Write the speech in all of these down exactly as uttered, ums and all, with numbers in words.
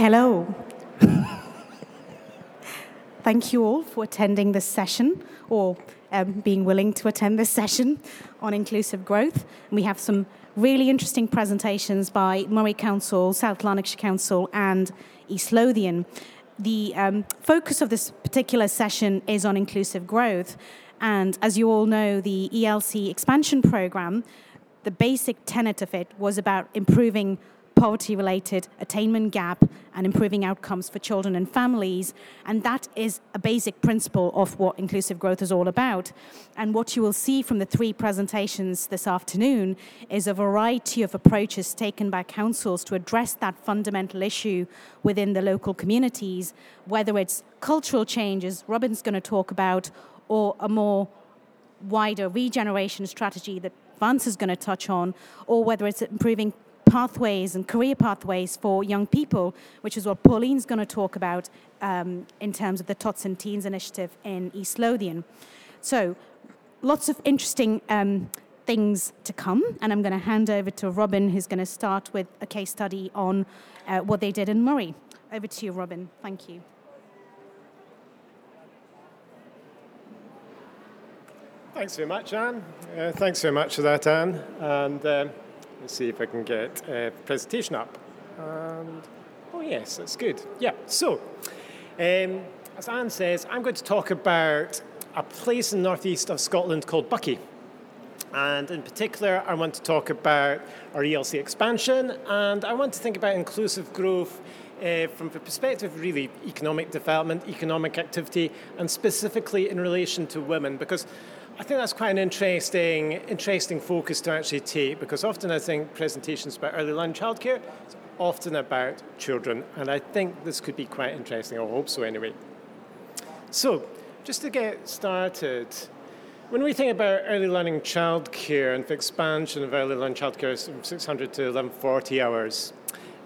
Hello. Thank you all for attending this session, or um, being willing to attend this session on inclusive growth. And we have some really interesting presentations by Moray Council, South Lanarkshire Council and East Lothian. The um, focus of this particular session is on inclusive growth, and as you all know, the E L C expansion programme, the basic tenet of it was about improving poverty-related attainment gap and improving outcomes for children and families, and that is a basic principle of what inclusive growth is all about. And what you will see from the three presentations this afternoon is a variety of approaches taken by councils to address that fundamental issue within the local communities, whether it's cultural changes, Robin's going to talk about, or a more wider regeneration strategy that Vance is going to touch on, or whether it's improving pathways and career pathways for young people, which is what Pauline's going to talk about um, in terms of the Tots and Teens initiative in East Lothian. So lots of interesting um, things to come, and I'm going to hand over to Robin, who's going to start with a case study on uh, what they did in Moray. Over to you, Robin. Thank you. Thanks very much, Anne. Uh, thanks very much for that, Anne. And um, let's see if I can get a presentation up. And, oh yes, that's good. Yeah, so, um, as Anne says, I'm going to talk about a place in the northeast of Scotland called Buckie. And in particular, I want to talk about our E L C expansion, and I want to think about inclusive growth uh, from the perspective of really economic development, economic activity, and specifically in relation to women, because I think that's quite an interesting, interesting focus to actually take, because often I think presentations about early learning childcare, it's often about children, and I think this could be quite interesting, or hope so anyway. So, just to get started, when we think about early learning childcare and the expansion of early learning childcare from six hundred to eleven forty hours,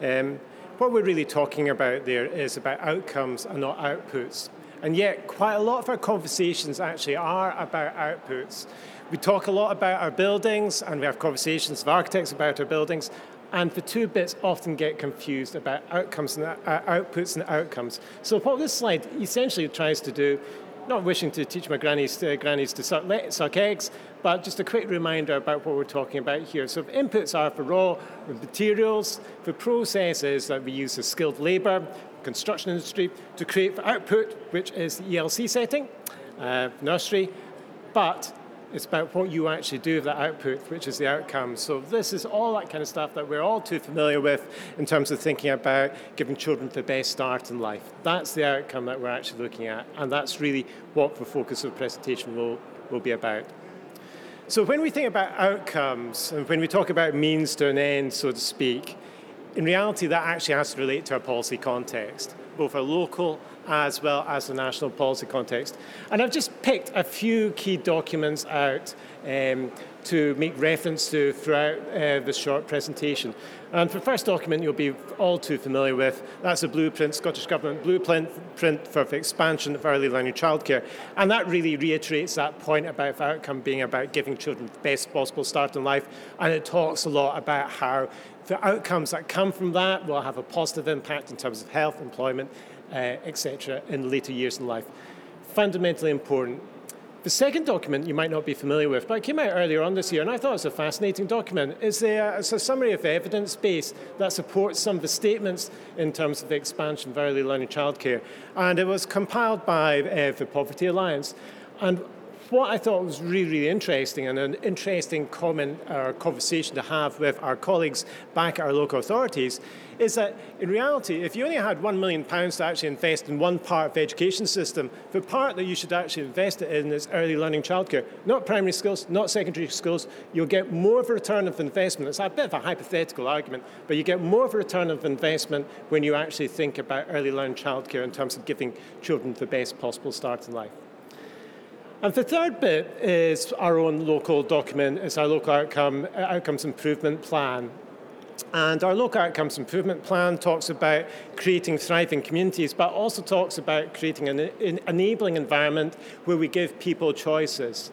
um, what we're really talking about there is about outcomes and not outputs. And yet, quite a lot of our conversations actually are about outputs. We talk a lot about our buildings, and we have conversations with architects about our buildings, and the two bits often get confused about outcomes and uh, outputs and outcomes. So what this slide essentially tries to do, not wishing to teach my grannies to, uh, grannies to suck, le- suck eggs, but just a quick reminder about what we're talking about here. So the inputs are for raw materials, for processes that we use as skilled labour, construction industry, to create the output, which is the E L C setting, uh, nursery, but it's about what you actually do with that output, which is the outcome. So this is all that kind of stuff that we're all too familiar with in terms of thinking about giving children the best start in life. That's the outcome that we're actually looking at, and that's really what the focus of the presentation will, will be about. So when we think about outcomes, and when we talk about means to an end, so to speak, in reality, that actually has to relate to our policy context, both our local as well as the national policy context. And I've just picked a few key documents out um, to make reference to throughout uh, this short presentation. And for the first document you'll be all too familiar with, that's the blueprint, Scottish Government blueprint for the expansion of early learning childcare. And that really reiterates that point about the outcome being about giving children the best possible start in life. And it talks a lot about how the outcomes that come from that will have a positive impact in terms of health, employment, uh, et cetera in later years in life. Fundamentally important. The second document you might not be familiar with, but it came out earlier on this year, and I thought it was a fascinating document. It's a, it's a summary of evidence base that supports some of the statements in terms of the expansion of early learning childcare. And it was compiled by uh, the Poverty Alliance. And what I thought was really, really interesting, and an interesting comment or conversation to have with our colleagues back at our local authorities, is that in reality, if you only had one million pounds to actually invest in one part of the education system, the part that you should actually invest it in is early learning childcare. Not primary skills, not secondary skills. You'll get more of a return of investment. It's a bit of a hypothetical argument, but you get more of a return of investment when you actually think about early learning childcare in terms of giving children the best possible start in life. And the third bit is our own local document, it's our local outcome, outcomes improvement plan. And our local outcomes improvement plan talks about creating thriving communities, but also talks about creating an enabling environment where we give people choices.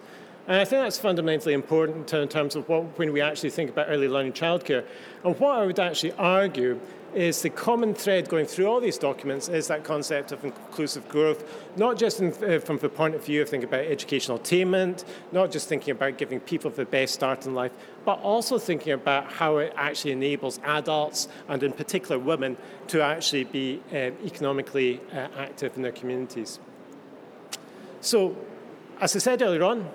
And I think that's fundamentally important in terms of what, when we actually think about early learning childcare. And what I would actually argue is the common thread going through all these documents is that concept of inclusive growth, not just in, uh, from the point of view of thinking about educational attainment, not just thinking about giving people the best start in life, but also thinking about how it actually enables adults, and in particular women, to actually be uh, economically uh, active in their communities. So, as I said earlier on,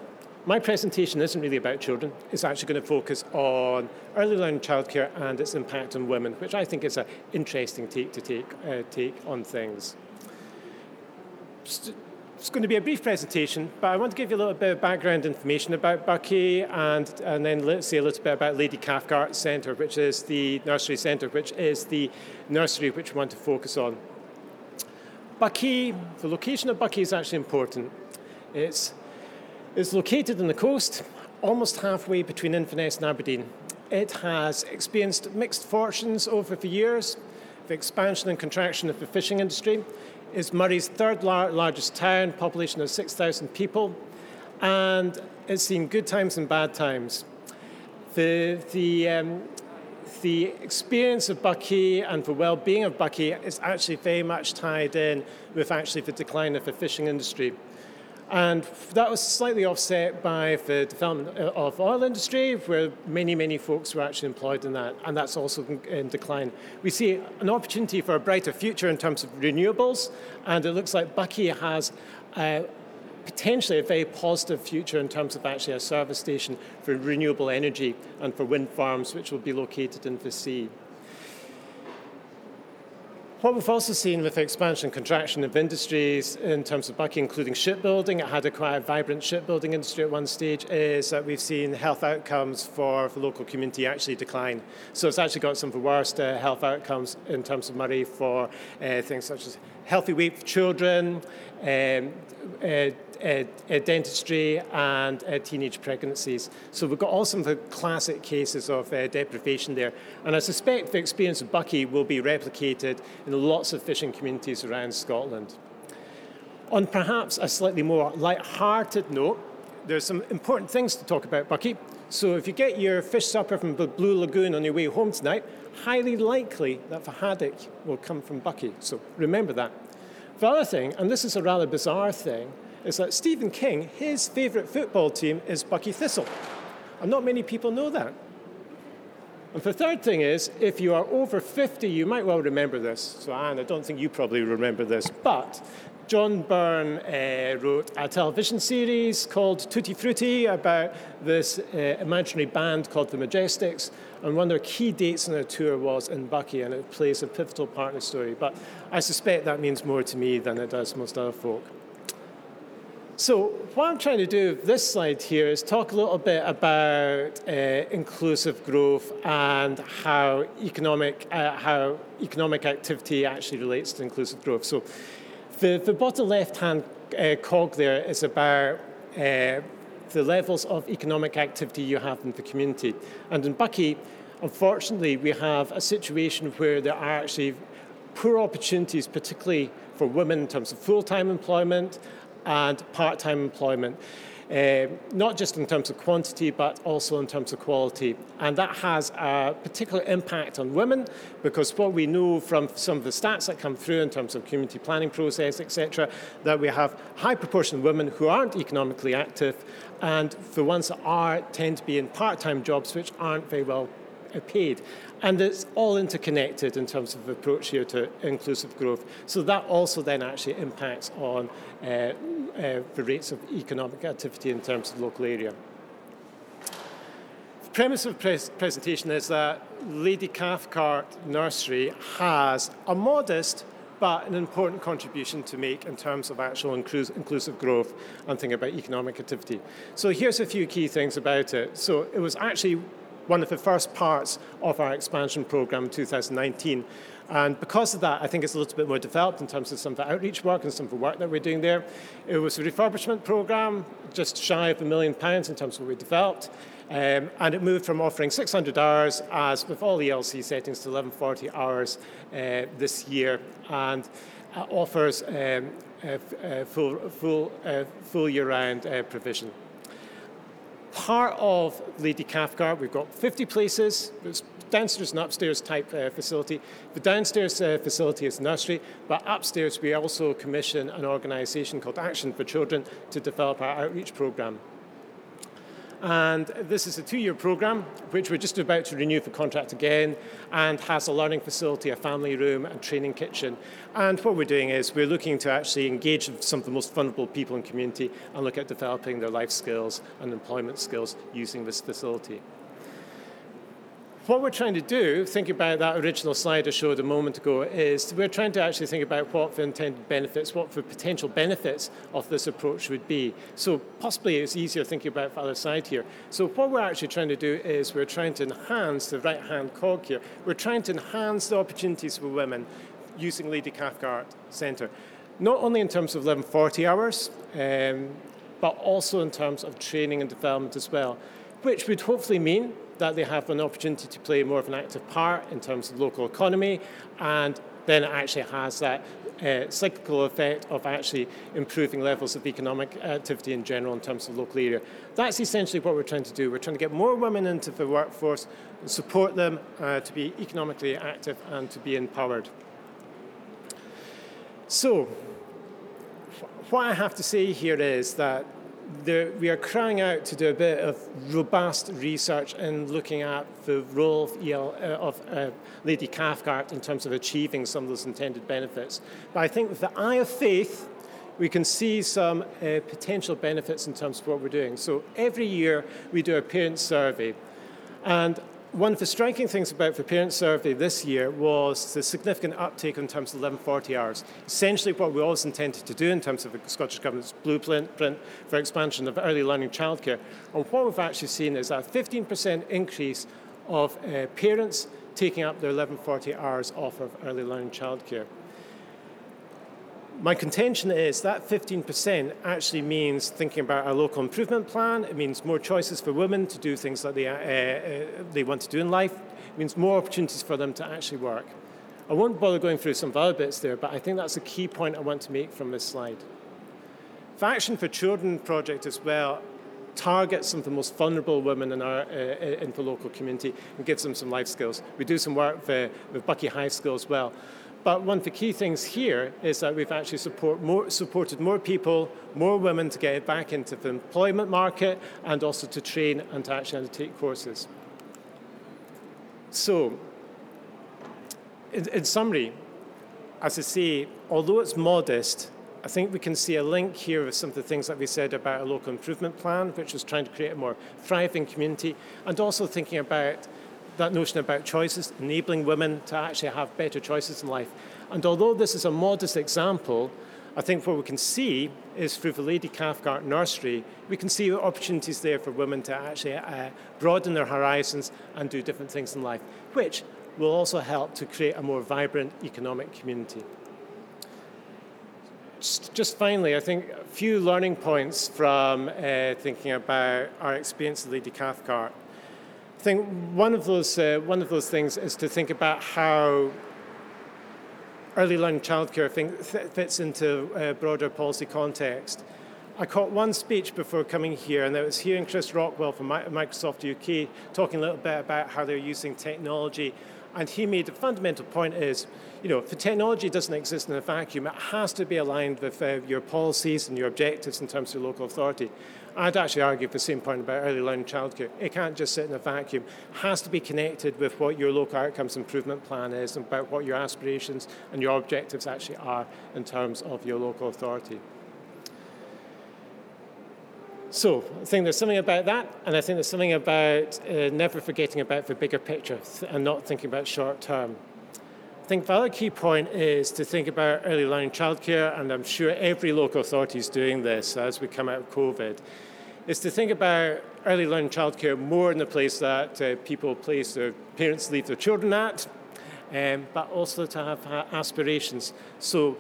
my presentation isn't really about children. It's actually going to focus on early learning childcare and its impact on women, which I think is an interesting take to take, uh, take on things. It's going to be a brief presentation, but I want to give you a little bit of background information about Buckie, and, and then let's say a little bit about Lady Cathcart Centre, which is the nursery centre, which is the nursery which we want to focus on. Buckie, the location of Buckie is actually important. It's It's located on the coast, almost halfway between Inverness and Aberdeen. It has experienced mixed fortunes over the years, the expansion and contraction of the fishing industry. It's Murray's third lar- largest town, population of six thousand people, and it's seen good times and bad times. The, the, um, the experience of Buckie and the well-being of Buckie is actually very much tied in with actually the decline of the fishing industry. And that was slightly offset by the development of oil industry, where many, many folks were actually employed in that, and that's also in decline. We see an opportunity for a brighter future in terms of renewables, and it looks like Buckie has uh, potentially a very positive future in terms of actually a service station for renewable energy and for wind farms, which will be located in the sea. What we've also seen with the expansion and contraction of industries in terms of Buckie, including shipbuilding, it had a quite a vibrant shipbuilding industry at one stage, is that we've seen health outcomes for the local community actually decline. So it's actually got some of the worst uh, health outcomes in terms of Murray for uh, things such as healthy weight for children, um, uh, Uh, uh, dentistry and uh, teenage pregnancies. So we've got all some of the classic cases of uh, deprivation there. And I suspect the experience of Buckie will be replicated in lots of fishing communities around Scotland. On perhaps a slightly more light-hearted note, there's some important things to talk about Buckie. So if you get your fish supper from the Blue Lagoon on your way home tonight, highly likely that the haddock will come from Buckie. So remember that. The other thing, and this is a rather bizarre thing, is that Stephen King, his favourite football team is Buckie Thistle. And not many people know that. And the third thing is, if you are over fifty, you might well remember this. So, Anne, I don't think you probably remember this, but John Byrne uh, wrote a television series called Tutti Frutti about this uh, imaginary band called The Majestics, and one of their key dates on their tour was in Buckie, and it plays a pivotal part in the story. But I suspect that means more to me than it does most other folk. So what I'm trying to do with this slide here is talk a little bit about uh, inclusive growth and how economic uh, how economic activity actually relates to inclusive growth. So the, the bottom left-hand uh, cog there is about uh, the levels of economic activity you have in the community. And in Buckie, unfortunately, we have a situation where there are actually poor opportunities, particularly for women in terms of full-time employment and part-time employment, uh, not just in terms of quantity, but also in terms of quality. And that has a particular impact on women, because what we know from some of the stats that come through in terms of community planning process, et cetera, that we have high proportion of women who aren't economically active, and the ones that are tend to be in part-time jobs, which aren't very well paid. And it's all interconnected in terms of approach here to inclusive growth. So that also then actually impacts on uh, uh, the rates of economic activity in terms of local area. The premise of the pres- presentation is that Lady Cathcart Nursery has a modest but an important contribution to make in terms of actual inclusive growth and thinking about economic activity. So here's a few key things about it. So it was actually one of the first parts of our expansion programme in two thousand nineteen. And because of that, I think it's a little bit more developed in terms of some of the outreach work and some of the work that we're doing there. It was a refurbishment programme, just shy of a million pounds in terms of what we developed. Um, and it moved from offering six hundred hours, as with all E L C settings, to eleven forty hours uh, this year. And uh, offers um, uh, uh, full, full, uh, full year-round uh, provision. Part of Lady Cathcart, we've got fifty places. It's downstairs and upstairs type uh, facility. The downstairs uh, facility is nursery, but upstairs we also commission an organisation called Action for Children to develop our outreach programme. And this is a two-year programme, which we're just about to renew for contract again, and has a learning facility, a family room, and training kitchen. And what we're doing is we're looking to actually engage some of the most vulnerable people in the community and look at developing their life skills and employment skills using this facility. What we're trying to do, think about that original slide I showed a moment ago, is we're trying to actually think about what the intended benefits, what the potential benefits of this approach would be. So possibly it's easier thinking about the other side here. So what we're actually trying to do is we're trying to enhance the right-hand cog here. We're trying to enhance the opportunities for women using Lady Cathcart Centre, not only in terms of eleven forty hours, um, but also in terms of training and development as well, which would hopefully mean that they have an opportunity to play more of an active part in terms of local economy, and then it actually has that uh, cyclical effect of actually improving levels of economic activity in general in terms of local area. That's essentially what we're trying to do. We're trying to get more women into the workforce, support them uh, to be economically active and to be empowered. So, what I have to say here is that There, we are crying out to do a bit of robust research and looking at the role of, E L, uh, of uh, Lady Cathcart in terms of achieving some of those intended benefits. But I think with the eye of faith, we can see some uh, potential benefits in terms of what we're doing. So every year we do a parent survey. And one of the striking things about the parent survey this year was the significant uptake in terms of eleven forty hours. Essentially what we always intended to do in terms of the Scottish Government's blueprint for expansion of early learning childcare. And what we've actually seen is a fifteen percent increase of uh, parents taking up their eleven forty hours offer of early learning childcare. My contention is that fifteen percent actually means thinking about our local improvement plan. It means more choices for women to do things that they, uh, uh, they want to do in life. It means more opportunities for them to actually work. I won't bother going through some of the other bits there, but I think that's a key point I want to make from this slide. The Action for Children project as well targets some of the most vulnerable women in, our, uh, in the local community and gives them some life skills. We do some work with, with Buckie High School as well. But one of the key things here is that we've actually support more, supported more people, more women to get back into the employment market and also to train and to actually undertake courses. So, in, in summary, as I say, although it's modest, I think we can see a link here with some of the things that we said about our local improvement plan, which was trying to create a more thriving community, and also thinking about that notion about choices, enabling women to actually have better choices in life. And although this is a modest example, I think what we can see is through the Lady Cathcart Nursery, we can see opportunities there for women to actually uh, broaden their horizons and do different things in life, which will also help to create a more vibrant economic community. Just finally, I think a few learning points from uh, thinking about our experience with Lady Cathcart. I think one of those uh, one of those things is to think about how early learning childcare thing th- fits into a broader policy context. I caught one speech before coming here, and I was hearing Chris Rockwell from Microsoft U K talking a little bit about how they're using technology, and he made a fundamental point: is you know, if the technology doesn't exist in a vacuum, it has to be aligned with uh, your policies and your objectives in terms of your local authority. I'd actually argue for the same point about early learning childcare. It can't just sit in a vacuum. It has to be connected with what your local outcomes improvement plan is and about what your aspirations and your objectives actually are in terms of your local authority. So I think there's something about that, and I think there's something about uh, never forgetting about the bigger picture and not thinking about short term. I think the other key point is to think about early learning childcare, and I'm sure every local authority is doing this as we come out of COVID, is to think about early learning childcare more in the place that uh, people place their parents leave their children at, um, but also to have uh, aspirations. So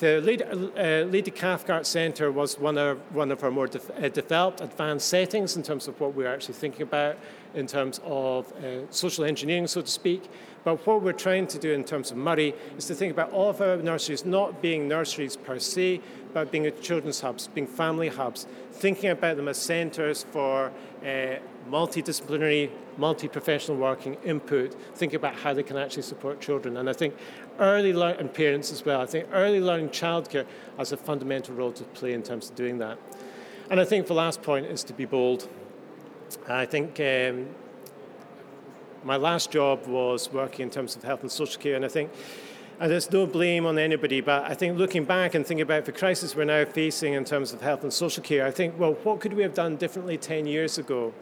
the Lady, uh, Lady Cathcart Centre was one of, one of our more de- uh, developed, advanced settings in terms of what we're actually thinking about in terms of uh, social engineering, so to speak. But what we're trying to do in terms of Moray is to think about all of our nurseries not being nurseries per se, but being children's hubs, being family hubs, thinking about them as centres for uh, multidisciplinary, multi-professional working input, thinking about how they can actually support children. And I think early learning, and parents as well, I think early learning childcare has a fundamental role to play in terms of doing that. And I think the last point is to be bold. I think um, my last job was working in terms of health and social care, and I think, and there's no blame on anybody, but I think looking back and thinking about the crisis we're now facing in terms of health and social care, I think, well, what could we have done differently ten years ago?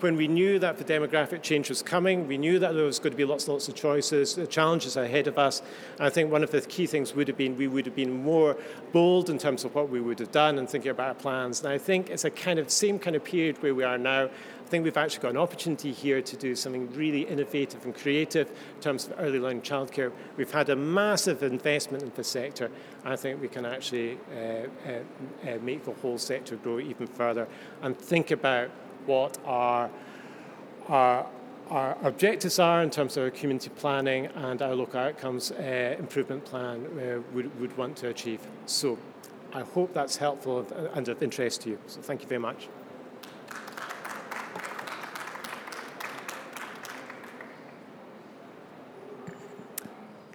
When we knew that the demographic change was coming, we knew that there was going to be lots and lots of choices, challenges ahead of us. And I think one of the key things would have been we would have been more bold in terms of what we would have done and thinking about our plans. And I think it's a kind of same kind of period where we are now. I think we've actually got an opportunity here to do something really innovative and creative in terms of early learning childcare. We've had a massive investment in the sector. I think we can actually uh, uh, uh, make the whole sector grow even further and think about what our, our, our objectives are in terms of our community planning and our local outcomes uh, improvement plan uh, would, would want to achieve. So I hope that's helpful and of interest to you. So thank you very much.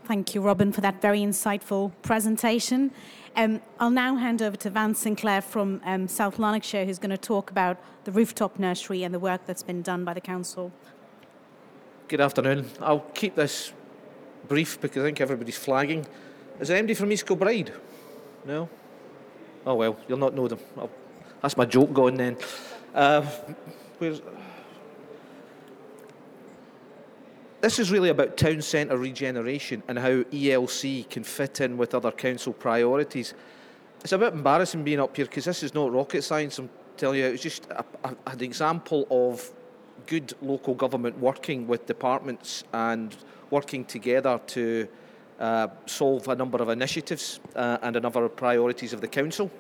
Thank you, Robin, for that very insightful presentation. Um, I'll now hand over to Van Sinclair from um, South Lanarkshire, who's going to talk about the Rooftop Nursery and the work that's been done by the council. Good afternoon. I'll keep this brief because I think everybody's flagging. Is there anybody from East Kilbride? No? Oh, well, you'll not know them. I'll, that's my joke going then. Uh, where's... This is really about town centre regeneration and how E L C can fit in with other council priorities. It's a bit embarrassing being up here because this is not rocket science, I'm telling you. It's just a, a, an example of good local government working with departments and working together to uh, solve a number of initiatives uh, and a number of priorities of the council.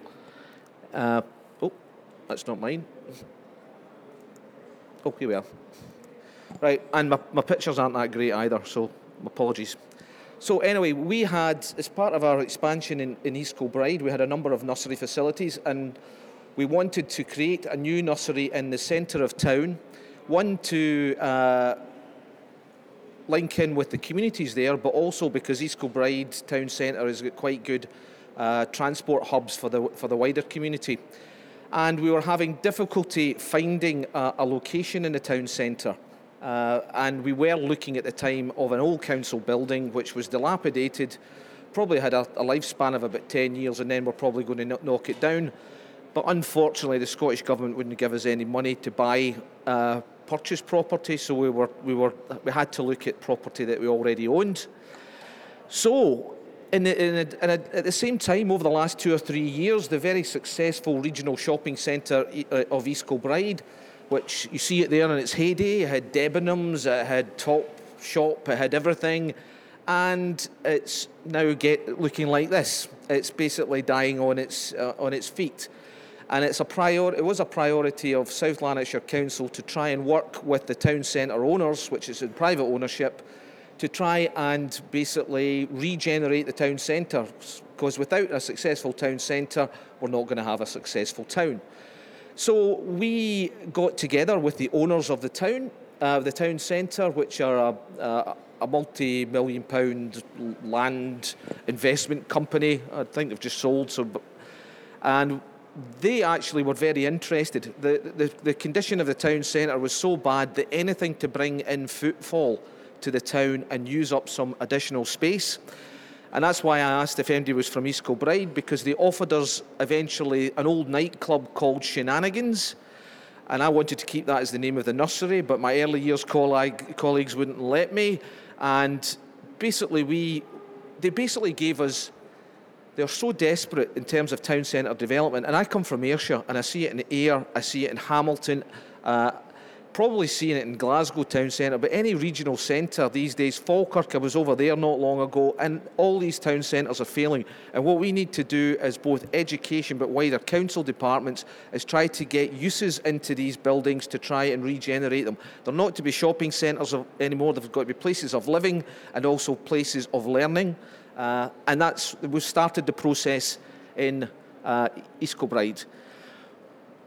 Uh, oh, that's not mine. Oh, here we are. Right, and my, my pictures aren't that great either, so apologies. So anyway, we had, as part of our expansion in, in East Kilbride, we had a number of nursery facilities, and we wanted to create a new nursery in the centre of town, one to uh, link in with the communities there, but also because East Kilbride town centre has got quite good uh, transport hubs for the for the wider community. And we were having difficulty finding a, a location in the town centre. Uh, and we were looking at the time of an old council building which was dilapidated, probably had a, a lifespan of about ten years, and then we're probably going to knock it down. But unfortunately, the Scottish Government wouldn't give us any money to buy uh, purchase property, so we were we were we had to look at property that we already owned. So, in the, in the, in a, at the same time, over the last two or three years, the very successful regional shopping centre of East Kilbride, which you see it there in its heyday. It had Debenhams, it had Top Shop, it had everything. And it's now get looking like this. It's basically dying on its uh, on its feet. And it's a prior, it was a priority of South Lanarkshire Council to try and work with the town centre owners, which is in private ownership, to try and basically regenerate the town centre. Because without a successful town centre, we're not going to have a successful town. So we got together with the owners of the town, uh, the town centre, which are a, a, a multi-million pound land investment company. I think they've just sold some. And they actually were very interested. The, the, the condition of the town centre was so bad that anything to bring in footfall to the town and use up some additional space. And that's why I asked if anybody was from East Kilbride, because they offered us eventually an old nightclub called Shenanigans. And I wanted to keep that as the name of the nursery, but my early years colleague, colleagues wouldn't let me. And basically, we they basically gave us... They're so desperate in terms of town centre development. And I come from Ayrshire, and I see it in Ayr, I see it in Hamilton. Uh, probably seeing it in Glasgow town centre, but any regional centre these days. Falkirk, I was over there not long ago, and all these town centres are failing. And what we need to do is both education but wider council departments is try to get uses into these buildings to try and regenerate them. They're not to be shopping centres anymore, they've got to be places of living and also places of learning. Uh, and that's, we've started the process in uh, East Kilbride.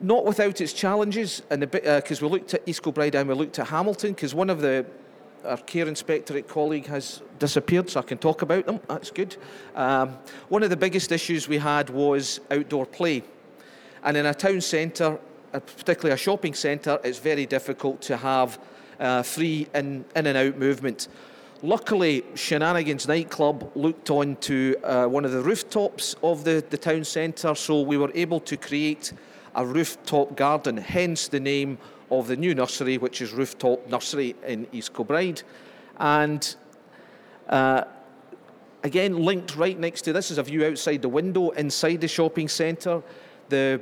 Not without its challenges, and because uh, we looked at East Kilbride and we looked at Hamilton, because one of the our care inspectorate colleague has disappeared, so I can talk about them. That's good. Um, one of the biggest issues we had was outdoor play, and in a town centre, particularly a shopping centre, it's very difficult to have uh, free in, in and out movement. Luckily, Shenanigans nightclub looked on to uh, one of the rooftops of the, the town centre, so we were able to create a rooftop garden, hence the name of the new nursery, which is Rooftop Nursery in East Kilbride. And uh, again, linked right next to this is a view outside the window inside the shopping centre. The,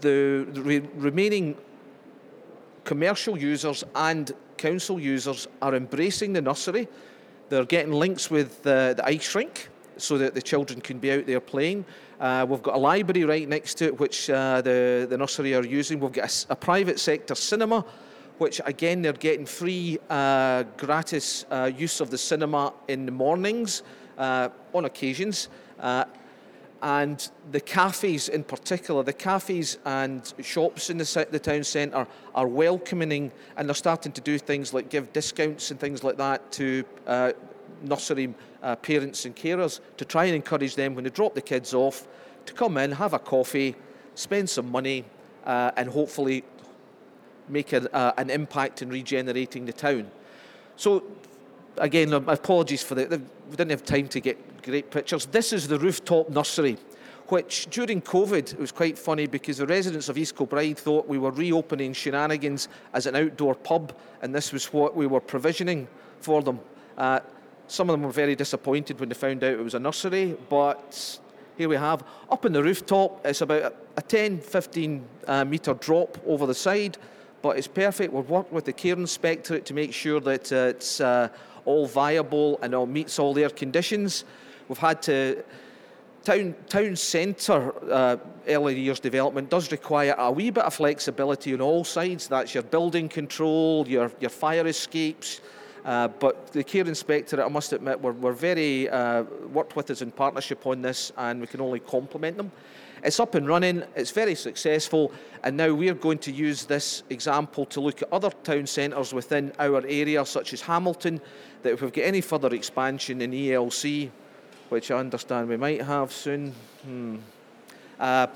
the re- remaining commercial users and council users are embracing the nursery. They're getting links with uh, the ice rink, so that the children can be out there playing. Uh, we've got a library right next to it, which uh, the, the nursery are using. We've got a, a private sector cinema, which again, they're getting free, uh, gratis uh, use of the cinema in the mornings, uh, on occasions. Uh, and the cafes in particular, the cafes and shops in the, the town centre are welcoming, and they're starting to do things like give discounts and things like that to uh, nursery uh, parents and carers to try and encourage them when they drop the kids off to come in, have a coffee, spend some money uh, and hopefully make a, uh, an impact in regenerating the town. So again, apologies for that, we didn't have time to get great pictures. This is the Rooftop Nursery, which during COVID, it was quite funny because the residents of East Kilbride thought we were reopening Shenanigans as an outdoor pub, and this was what we were provisioning for them. Uh, Some of them were very disappointed when they found out it was a nursery, but here we have. Up in the rooftop, it's about a ten, fifteen uh, metre drop over the side, but it's perfect. We've worked with the care inspectorate to make sure that uh, it's uh, all viable and all meets all their conditions. We've had to... Town, town centre uh, early years development does require a wee bit of flexibility on all sides. That's your building control, your, your fire escapes. Uh, but the care inspectorate, I must admit, we're, we're very uh, worked with us in partnership on this, and we can only compliment them. It's up and running, it's very successful, and now we're going to use this example to look at other town centres within our area, such as Hamilton, that if we've got any further expansion in E L C, which I understand we might have soon, hmm, uh,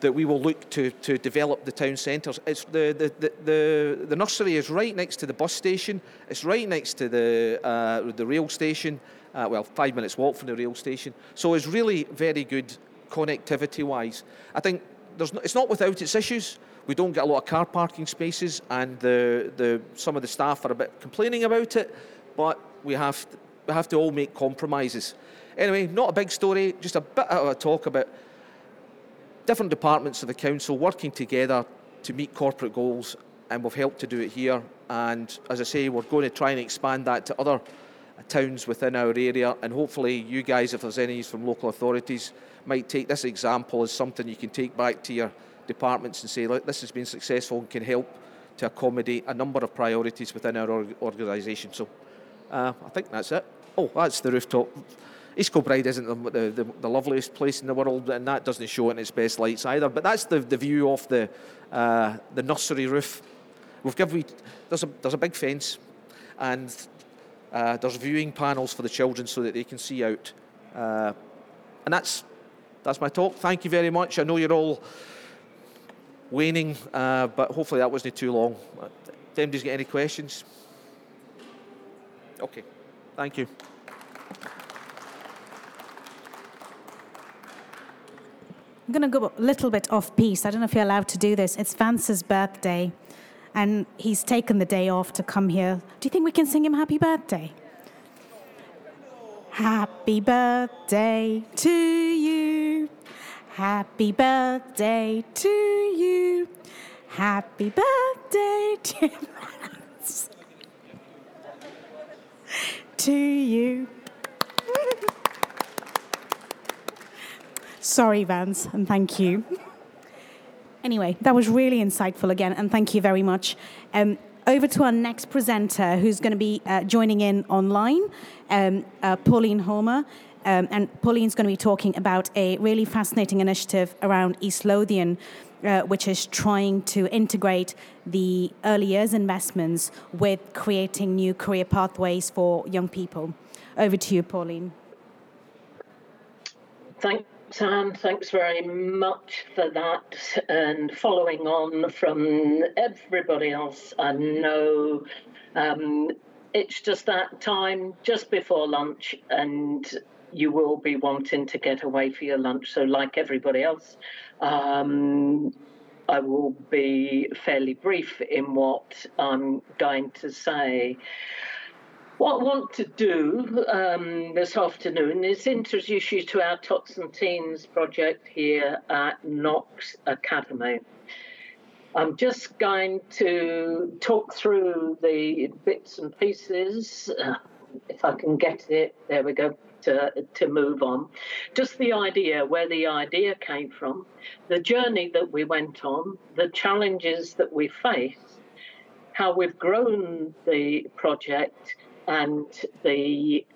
that we will look to, to develop the town centres. It's the, the, the, the, the nursery is right next to the bus station. It's right next to the uh, the rail station. Uh, well, five minutes walk from the rail station. So it's really very good connectivity-wise. I think there's no, it's not without its issues. We don't get a lot of car parking spaces, and the the some of the staff are a bit complaining about it. But we have to, we have to all make compromises. Anyway, not a big story. Just a bit of a talk about different departments of the council working together to meet corporate goals, and we've helped to do it here. And as I say, we're going to try and expand that to other towns within our area, and hopefully you guys, if there's any from local authorities, might take this example as something you can take back to your departments and say, look, this has been successful and can help to accommodate a number of priorities within our org- organisation. So uh, I think that's it. Oh, that's the rooftop. East Kilbride isn't the, the, the loveliest place in the world, and that doesn't show it in its best lights either. But that's the, the view off the uh, the nursery roof. We've given we, there's a there's a big fence, and uh, there's viewing panels for the children so that they can see out. Uh, and that's that's my talk. Thank you very much. I know you're all waning, uh, but hopefully that wasn't too long. If anybody's got any questions? Okay, thank you. I'm going to go a little bit off piece. I don't know if you're allowed to do this. It's Vance's birthday, and he's taken the day off to come here. Do you think we can sing him happy birthday? Happy birthday to you. Happy birthday to you. Happy birthday, dear Lance, to you. Sorry, Vance, and thank you. Anyway, that was really insightful again, and thank you very much. Um, over to our next presenter, who's going to be uh, joining in online, um, uh, Pauline Homer. Um, and Pauline's going to be talking about a really fascinating initiative around East Lothian, uh, which is trying to integrate the early years investments with creating new career pathways for young people. Over to you, Pauline. Thanks, Anne. Thanks very much for that. And following on from everybody else I know, um, it's just that time just before lunch, and you will be wanting to get away for your lunch. So like everybody else, um, I will be fairly brief in what I'm going to say. What I want to do um, this afternoon is introduce you to our Tots and Teens project here at Knox Academy. I'm just going to talk through the bits and pieces. Uh, if I can get it, there we go. To, to move on. Just the idea, where the idea came from, the journey that we went on, the challenges that we faced, how we've grown the project, and the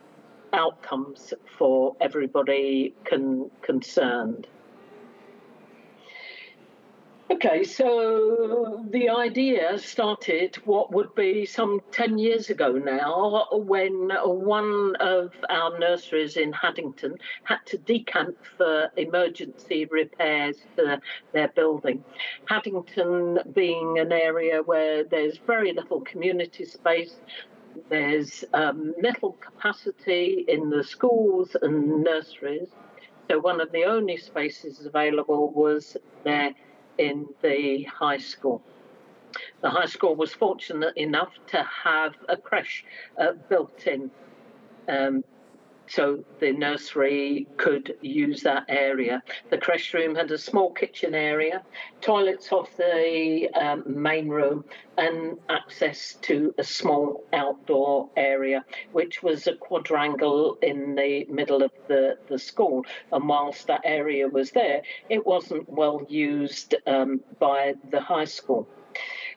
outcomes for everybody con- concerned. Okay, so the idea started what would be some ten years ago now, when one of our nurseries in Haddington had to decamp for emergency repairs to their building. Haddington being an area where there's very little community space, there's um, little capacity in the schools and nurseries. So one of the only spaces available was there in the high school. The high school was fortunate enough to have a creche uh, built in, um, so the nursery could use that area. The creche room had a small kitchen area, toilets off the um, main room, and access to a small outdoor area, which was a quadrangle in the middle of the, the school. And whilst that area was there, it wasn't well used um, by the high school.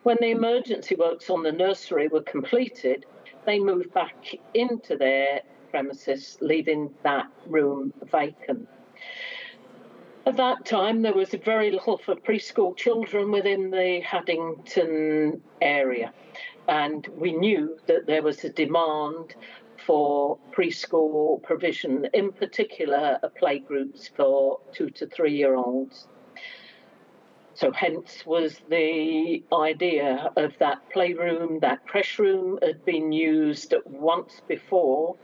When the emergency works on the nursery were completed, they moved back into their premises, leaving that room vacant. At that time, there was very little for preschool children within the Haddington area, and we knew that there was a demand for preschool provision, in particular playgroups for two to three-year-olds. So hence was the idea of that playroom. That creche room had been used once before.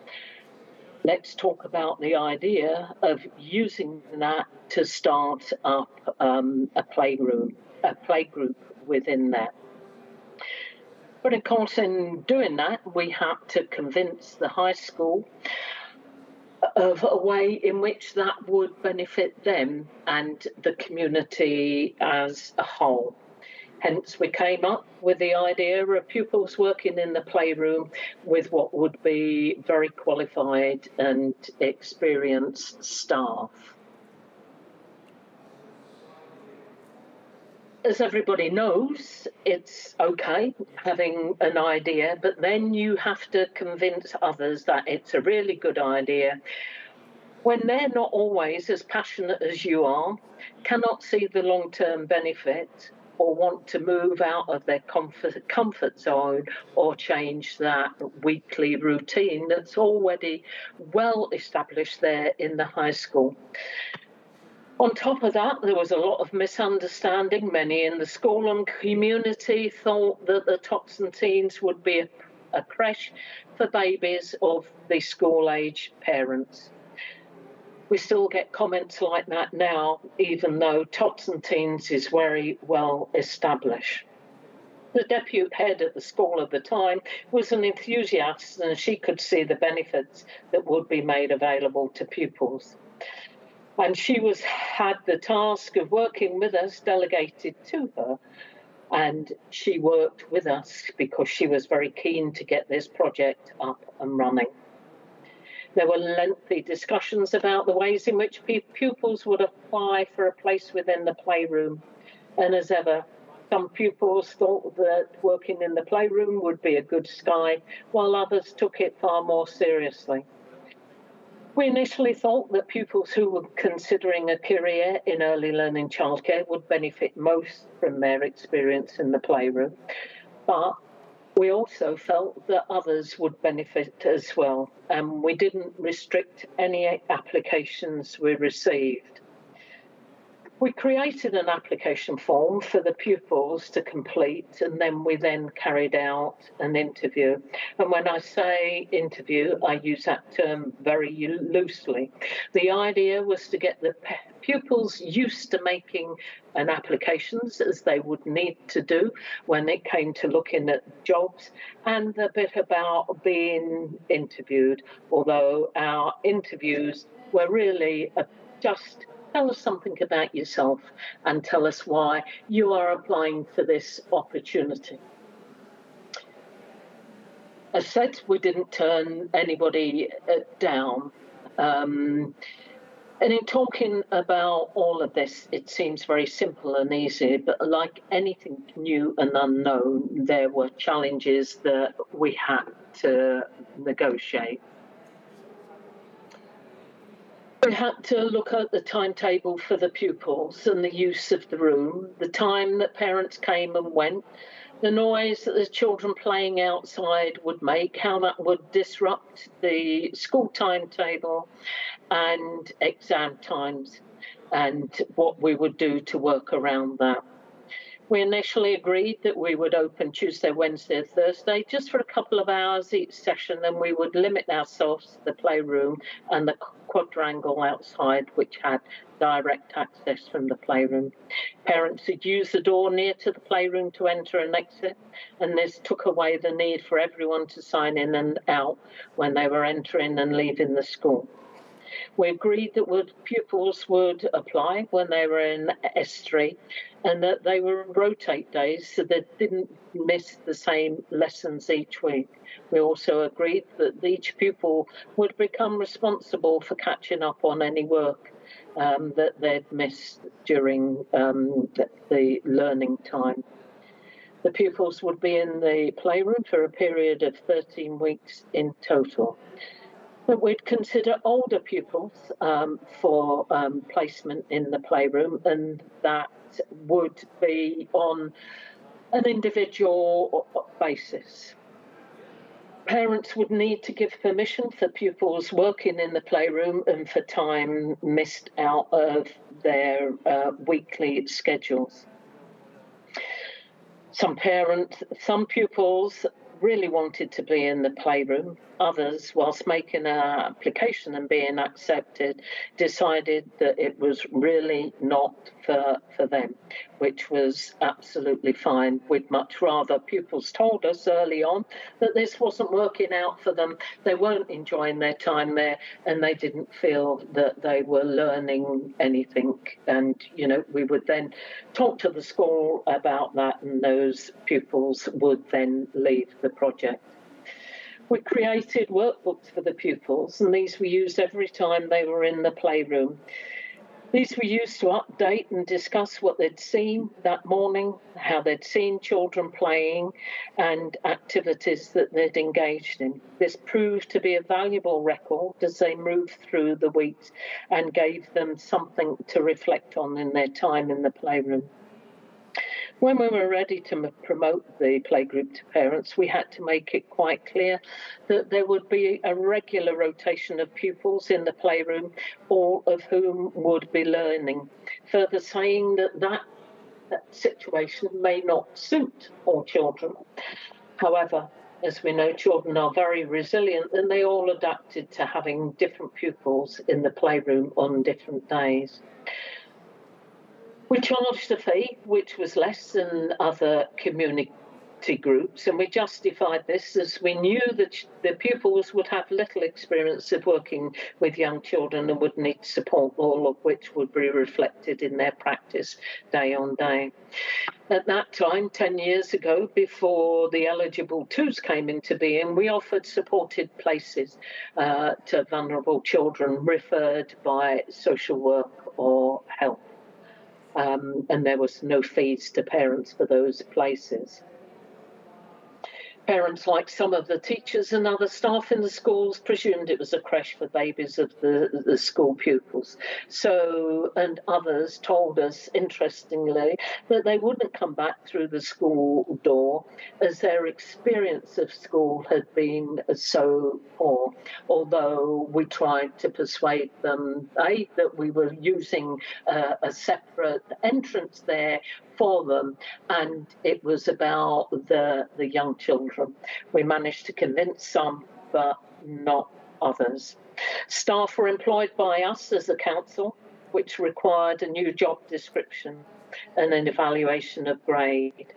Let's talk about the idea of using that to start up um, a playroom, a playgroup within that. But of course, in doing that, we had to convince the high school of a way in which that would benefit them and the community as a whole. Hence, we came up with the idea of pupils working in the playroom with what would be very qualified and experienced staff. As everybody knows, it's okay having an idea, but then you have to convince others that it's a really good idea when they're not always as passionate as you are, cannot see the long-term benefit, or want to move out of their comfort, comfort zone, or change that weekly routine that's already well established there in the high school. On top of that, there was a lot of misunderstanding. Many in the school and community thought that the Tots and Teens would be a, a creche for babies of the school-age parents. We still get comments like that now, even though Tots and Teens is very well established. The deputy head at the school at the time was an enthusiast, and she could see the benefits that would be made available to pupils. And she was had the task of working with us delegated to her And she worked with us because she was very keen to get this project up and running. There were lengthy discussions about the ways in which pupils would apply for a place within the playroom. And as ever, some pupils thought that working in the playroom would be a good sky, while others took it far more seriously. We initially thought that pupils who were considering a career in early learning childcare would benefit most from their experience in the playroom, but we also felt that others would benefit as well, and we didn't restrict any applications we received. We created an application form for the pupils to complete, and then we then carried out an interview. And when I say interview, I use that term very loosely. The idea was to get the pupils used to making an applications, as they would need to do when it came to looking at jobs, and a bit about being interviewed, although our interviews were really just tell us something about yourself and tell us why you are applying for this opportunity. As said, we didn't turn anybody down. Um, and in talking about all of this, it seems very simple and easy, but like anything new and unknown, there were challenges that we had to negotiate. We had to look at the timetable for the pupils and the use of the room, the time that parents came and went, the noise that the children playing outside would make, how that would disrupt the school timetable and exam times, and what we would do to work around that. We initially agreed that we would open Tuesday, Wednesday, Thursday, just for a couple of hours each session, and we would limit ourselves to the playroom and the quadrangle outside, which had direct access from the playroom. Parents would use the door near to the playroom to enter and exit, and this took away the need for everyone to sign in and out when they were entering and leaving the school. We agreed that pupils would apply when they were in S three and that they would rotate days so they didn't miss the same lessons each week. We also agreed that each pupil would become responsible for catching up on any work um, that they'd missed during um, the learning time. The pupils would be in the playroom for a period of thirteen weeks in total. That we'd consider older pupils um, for um, placement in the playroom, and that would be on an individual basis. Parents would need to give permission for pupils working in the playroom and for time missed out of their uh, weekly schedules. Some parents, some pupils really wanted to be in the playroom. Others, whilst making an application and being accepted, decided that it was really not for, for them, which was absolutely fine. We'd much rather pupils told us early on that this wasn't working out for them, they weren't enjoying their time there, and they didn't feel that they were learning anything. And, you know, we would then talk to the school about that, and those pupils would then leave the project. We created workbooks for the pupils, and these were used every time they were in the playroom. These were used to update and discuss what they'd seen that morning, how they'd seen children playing, and activities that they'd engaged in. This proved to be a valuable record as they moved through the weeks and gave them something to reflect on in their time in the playroom. When we were ready to promote the playgroup to parents, we had to make it quite clear that there would be a regular rotation of pupils in the playroom, all of whom would be learning, further saying that that, that situation may not suit all children. However, as we know, children are very resilient, and they all adapted to having different pupils in the playroom on different days. We charged a fee, which was less than other communi- activity groups, and we justified this as we knew that the pupils would have little experience of working with young children and would need support, all of which would be reflected in their practice day on day. At that time, ten years ago, before the eligible twos came into being, we offered supported places uh, to vulnerable children referred by social work or health. Um, and there was no fees to parents for those places. Parents, like some of the teachers and other staff in the schools, presumed it was a creche for babies of the, the school pupils. So, and others told us, interestingly, that they wouldn't come back through the school door as their experience of school had been so poor, although we tried to persuade them, A, that we were using uh, a separate entrance there for them, and it was about the, the young children. We managed to convince some, but not others. Staff were employed by us as a council, which required a new job description and an evaluation of grade.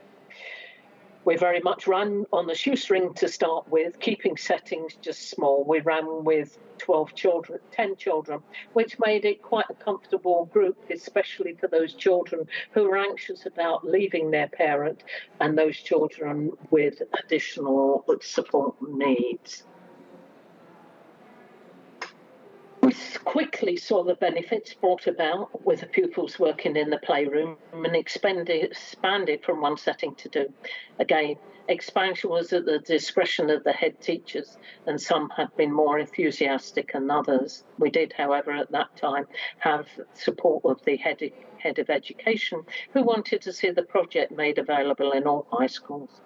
We very much ran on the shoestring to start with, keeping settings just small. We ran with twelve children, ten children, which made it quite a comfortable group, especially for those children who were anxious about leaving their parent and those children with additional support needs. We quickly saw the benefits brought about with the pupils working in the playroom and expanded, expanded from one setting to two. Again, expansion was at the discretion of the head teachers, and some had been more enthusiastic than others. We did, however, at that time have support of the head, head of education, who wanted to see the project made available in all high schools.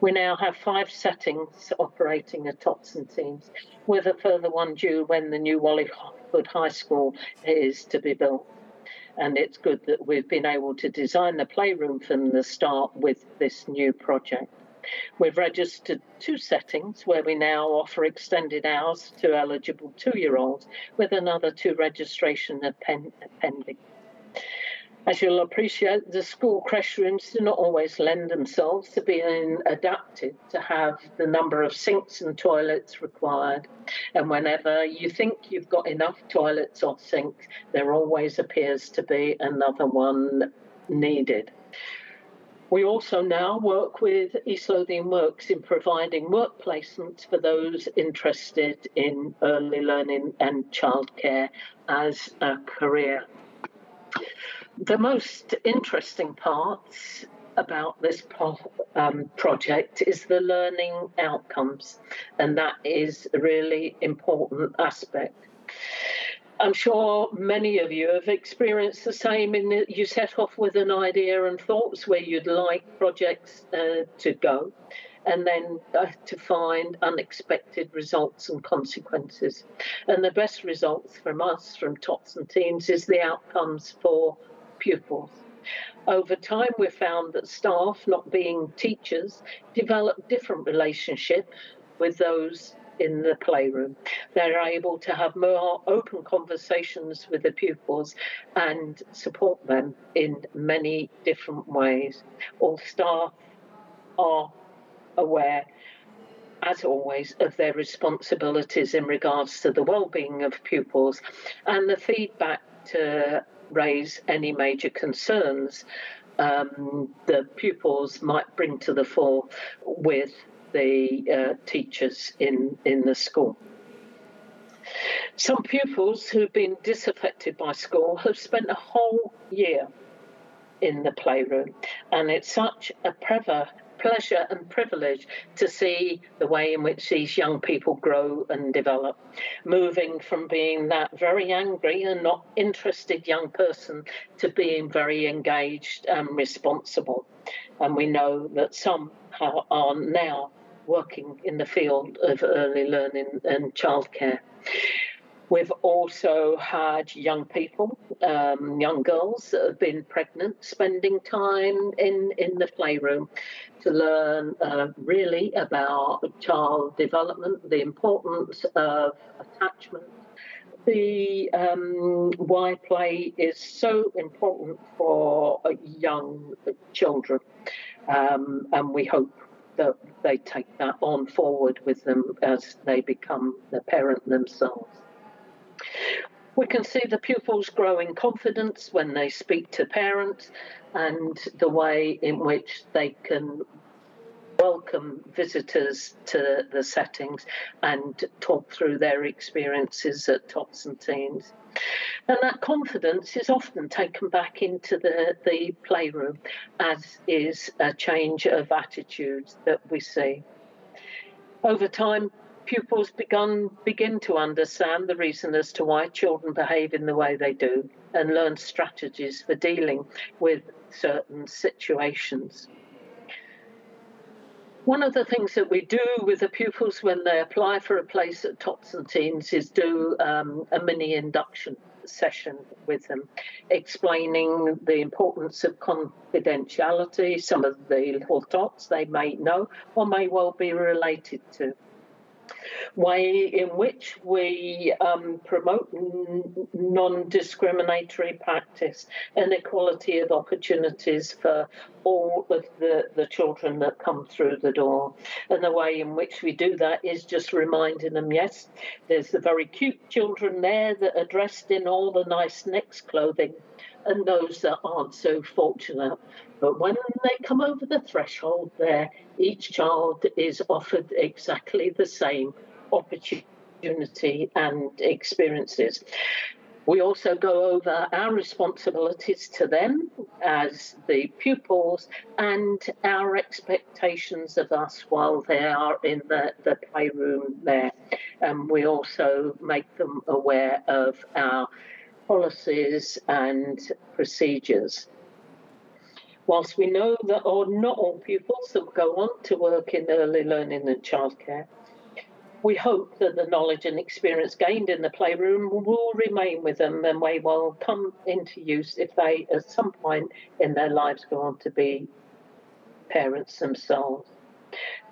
We now have five settings operating at Tots and Teens, with a further one due when the new Wallyford High School is to be built. And it's good that we've been able to design the playroom from the start with this new project. We've registered two settings where we now offer extended hours to eligible two-year-olds, with another two registration append- pending. As you'll appreciate, the school creche rooms do not always lend themselves to being adapted to have the number of sinks and toilets required. And whenever you think you've got enough toilets or sinks, there always appears to be another one needed. We also now work with East Lothian Works in providing work placements for those interested in early learning and childcare as a career. The most interesting parts about this po- um, project is the learning outcomes, and that is a really important aspect. I'm sure many of you have experienced the same in that you set off with an idea and thoughts where you'd like projects uh, to go, and then uh, to find unexpected results and consequences. And the best results from us, from Tots and Teens, is the outcomes for pupils. Over time, we found that staff, not being teachers, develop different relationships with those in the playroom. They're able to have more open conversations with the pupils and support them in many different ways. All staff are aware, as always, of their responsibilities in regards to the well-being of pupils and the feedback to raise any major concerns um, the pupils might bring to the fore with the uh, teachers in, in the school. Some pupils who've been disaffected by school have spent a whole year in the playroom, and it's such a prevalent pleasure and privilege to see the way in which these young people grow and develop, moving from being that very angry and not interested young person to being very engaged and responsible. And we know that some are now working in the field of early learning and childcare. We've also had young people, um, young girls that have been pregnant, spending time in, in the playroom to learn uh, really about child development, the importance of attachment, the um, why play is so important for young children. um, and we hope that they take that on forward with them as they become the parent themselves. We can see the pupils growing confidence when they speak to parents, and the way in which they can welcome visitors to the settings and talk through their experiences at Tots and Teens. And that confidence is often taken back into the, the playroom, as is a change of attitudes that we see. Over time, pupils begun, begin to understand the reason as to why children behave in the way they do and learn strategies for dealing with certain situations. One of the things that we do with the pupils when they apply for a place at Tots and Teens is do um, a mini induction session with them, explaining the importance of confidentiality, some of the little tots they may know or may well be related to. Way in which we um, promote n- non-discriminatory practice and equality of opportunities for all of the, the children that come through the door. And the way in which we do that is just reminding them, yes, there's the very cute children there that are dressed in all the nice Next clothing and those that aren't so fortunate. But when they come over the threshold there, each child is offered exactly the same opportunity and experiences. We also go over our responsibilities to them as the pupils and our expectations of us while they are in the, the playroom there. And we also make them aware of our policies and procedures. Whilst we know that or not all pupils that go on to work in early learning and childcare, we hope that the knowledge and experience gained in the playroom will remain with them and may well come into use if they, at some point in their lives, go on to be parents themselves.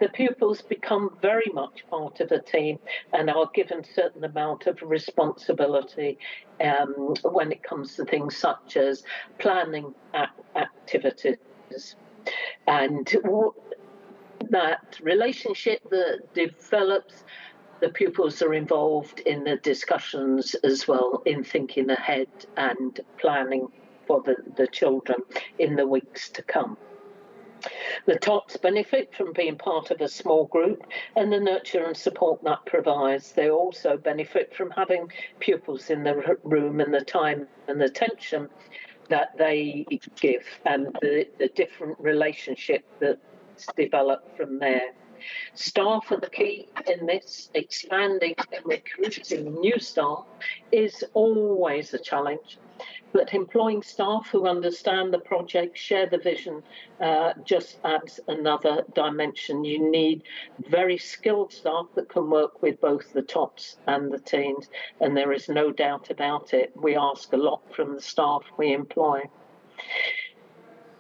The pupils become very much part of a team and are given a certain amount of responsibility um, when it comes to things such as planning activities. And that relationship that develops, the pupils are involved in the discussions as well, in thinking ahead and planning for the, the children in the weeks to come. The tots benefit from being part of a small group and the nurture and support that provides. They also benefit from having pupils in the room and the time and the attention that they give and the, the different relationship that's developed from there. Staff are the key in this. Expanding and recruiting new staff is always a challenge, but employing staff who understand the project, share the vision, uh, just adds another dimension. You need very skilled staff that can work with both the tots and the teens, and there is no doubt about it. We ask a lot from the staff we employ.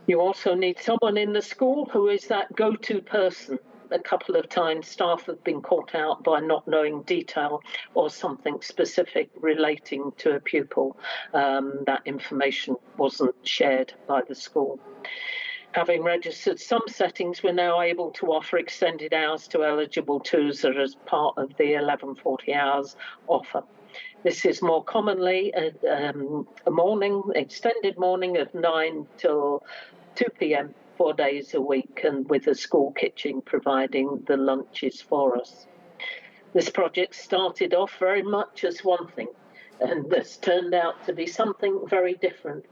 You also need someone in the school who is that go-to person. A couple of times staff have been caught out by not knowing detail or something specific relating to a pupil. Um, that information wasn't shared by the school. Having registered some settings, we're now able to offer extended hours to eligible twos that are as part of the eleven forty hours offer. This is more commonly a, um, a morning, extended morning of nine till two p.m. four days a week, and with a school kitchen providing the lunches for us. This project started off very much as one thing and has turned out to be something very different.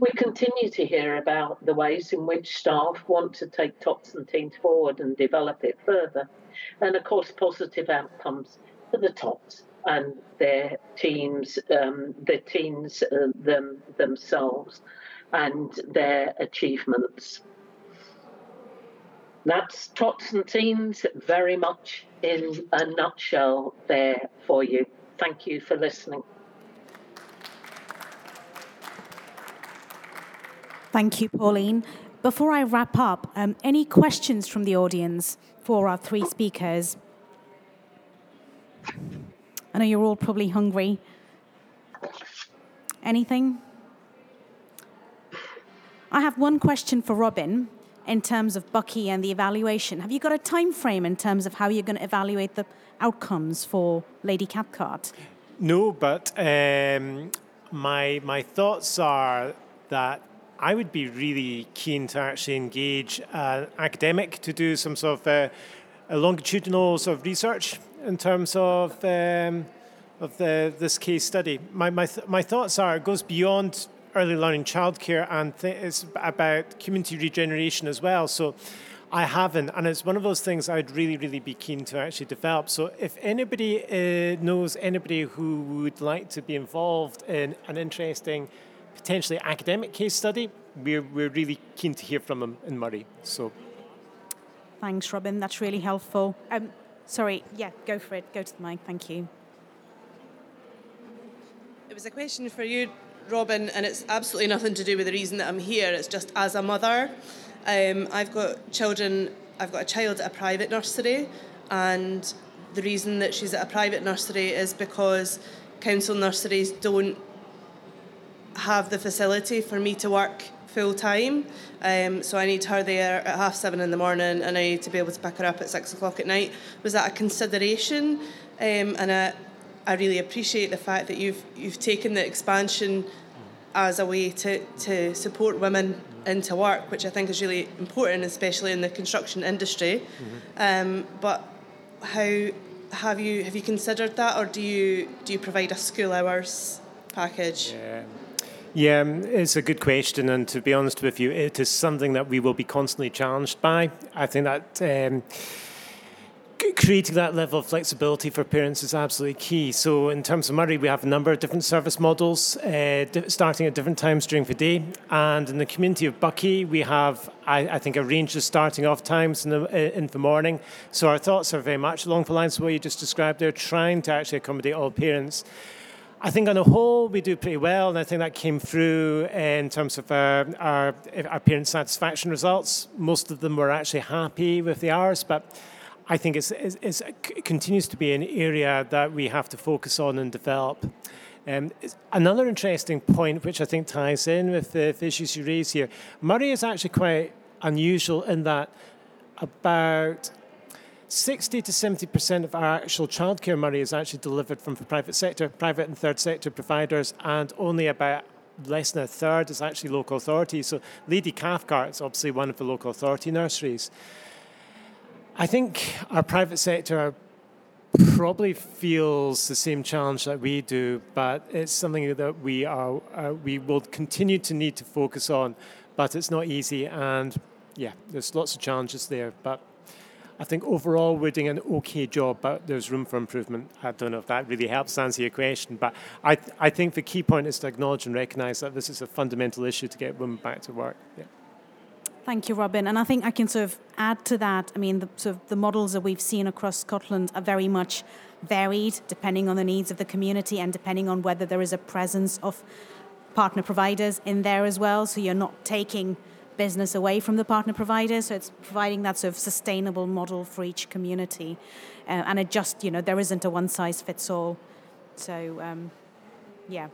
We continue to hear about the ways in which staff want to take Tots and Teens forward and develop it further, and of course positive outcomes for the tots and their teams, um, their teens uh, them, themselves and their achievements. That's Tots and Teens very much in a nutshell there for you. Thank you for listening. Thank you, Pauline. Before I wrap up, um, any questions from the audience for our three speakers? I know you're all probably hungry. Anything? I have one question for Robin. in terms of Buckie and the evaluation? Have you got a time frame in terms of how you're going to evaluate the outcomes for Lady Cathcart? No, but um, my my thoughts are that I would be really keen to actually engage an academic to do some sort of uh, a longitudinal sort of research in terms of um, of the, this case study. My my th- my thoughts are it goes beyond early learning, childcare, and th- it's about community regeneration as well. So I haven't, and it's one of those things I'd really, really be keen to actually develop. So if anybody uh, knows anybody who would like to be involved in an interesting, potentially academic case study, we're we're really keen to hear from them in Moray. So, thanks, Robin. That's really helpful. Um, sorry, yeah, go for it. Go to the mic. Thank you. It was a question for you, Robin, and it's absolutely nothing to do with the reason that I'm here. It's just as a mother. Um, I've got children, I've got a child at a private nursery, and the reason that she's at a private nursery is because council nurseries don't have the facility for me to work full time. Um, so I need her there at half seven in the morning, and I need to be able to pick her up at six o'clock at night. Was that a consideration? Um, and I, I really appreciate the fact that you've you've taken the expansion as a way to, to support women into work, which I think is really important, especially in the construction industry. Mm-hmm. Um, but how have you have you considered that, or do you do you provide a school hours package? Yeah. Yeah, it's a good question, and to be honest with you, it is something that we will be constantly challenged by. I think that um, creating that level of flexibility for parents is absolutely key. So in terms of Moray, we have a number of different service models, uh, di- starting at different times during the day. And in the community of Buckie, we have, I, I think, a range of starting off times in the, uh, in the morning. So our thoughts are very much along the lines of what you just described there, trying to actually accommodate all parents. I think on the whole we do pretty well, and I think that came through in terms of our, our, our parent satisfaction results. Most of them were actually happy with the hours, but I think it's, it's, it's, it continues to be an area that we have to focus on and develop. Um, another interesting point, which I think ties in with the issues you raise here, Moray is actually quite unusual in that about sixty to seventy percent of our actual childcare money is actually delivered from the private sector, private and third sector providers, and only about less than a third is actually local authorities. So Lady Cathcart is obviously one of the local authority nurseries. I think our private sector probably feels the same challenge that we do, but it's something that we are uh, we will continue to need to focus on, but it's not easy, and yeah, there's lots of challenges there, but I think overall we're doing an okay job, but there's room for improvement. I don't know if that really helps answer your question, but I th- I think the key point is to acknowledge and recognise that this is a fundamental issue to get women back to work. Yeah. Thank you, Robin. And I think I can sort of add to that. I mean, the sort of the models that we've seen across Scotland are very much varied, depending on the needs of the community and depending on whether there is a presence of partner providers in there as well. So you're not taking business away from the partner provider, so it's providing that sort of sustainable model for each community, uh, and it just, you know, there isn't a one-size-fits-all, so um, yeah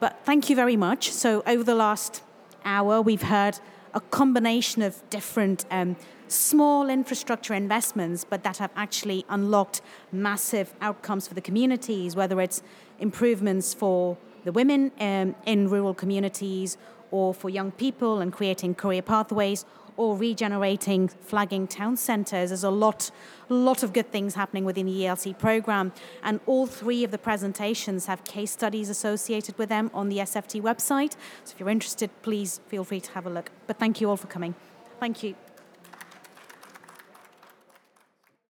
but thank you very much. So over the last hour we've heard a combination of different um, small infrastructure investments, but that have actually unlocked massive outcomes for the communities, whether it's improvements for the women um, in rural communities, or for young people and creating career pathways, or regenerating flagging town centres. There's a lot, lot of good things happening within the E L C programme, and all three of the presentations have case studies associated with them on the S F T website. So if you're interested, please feel free to have a look. But thank you all for coming. Thank you.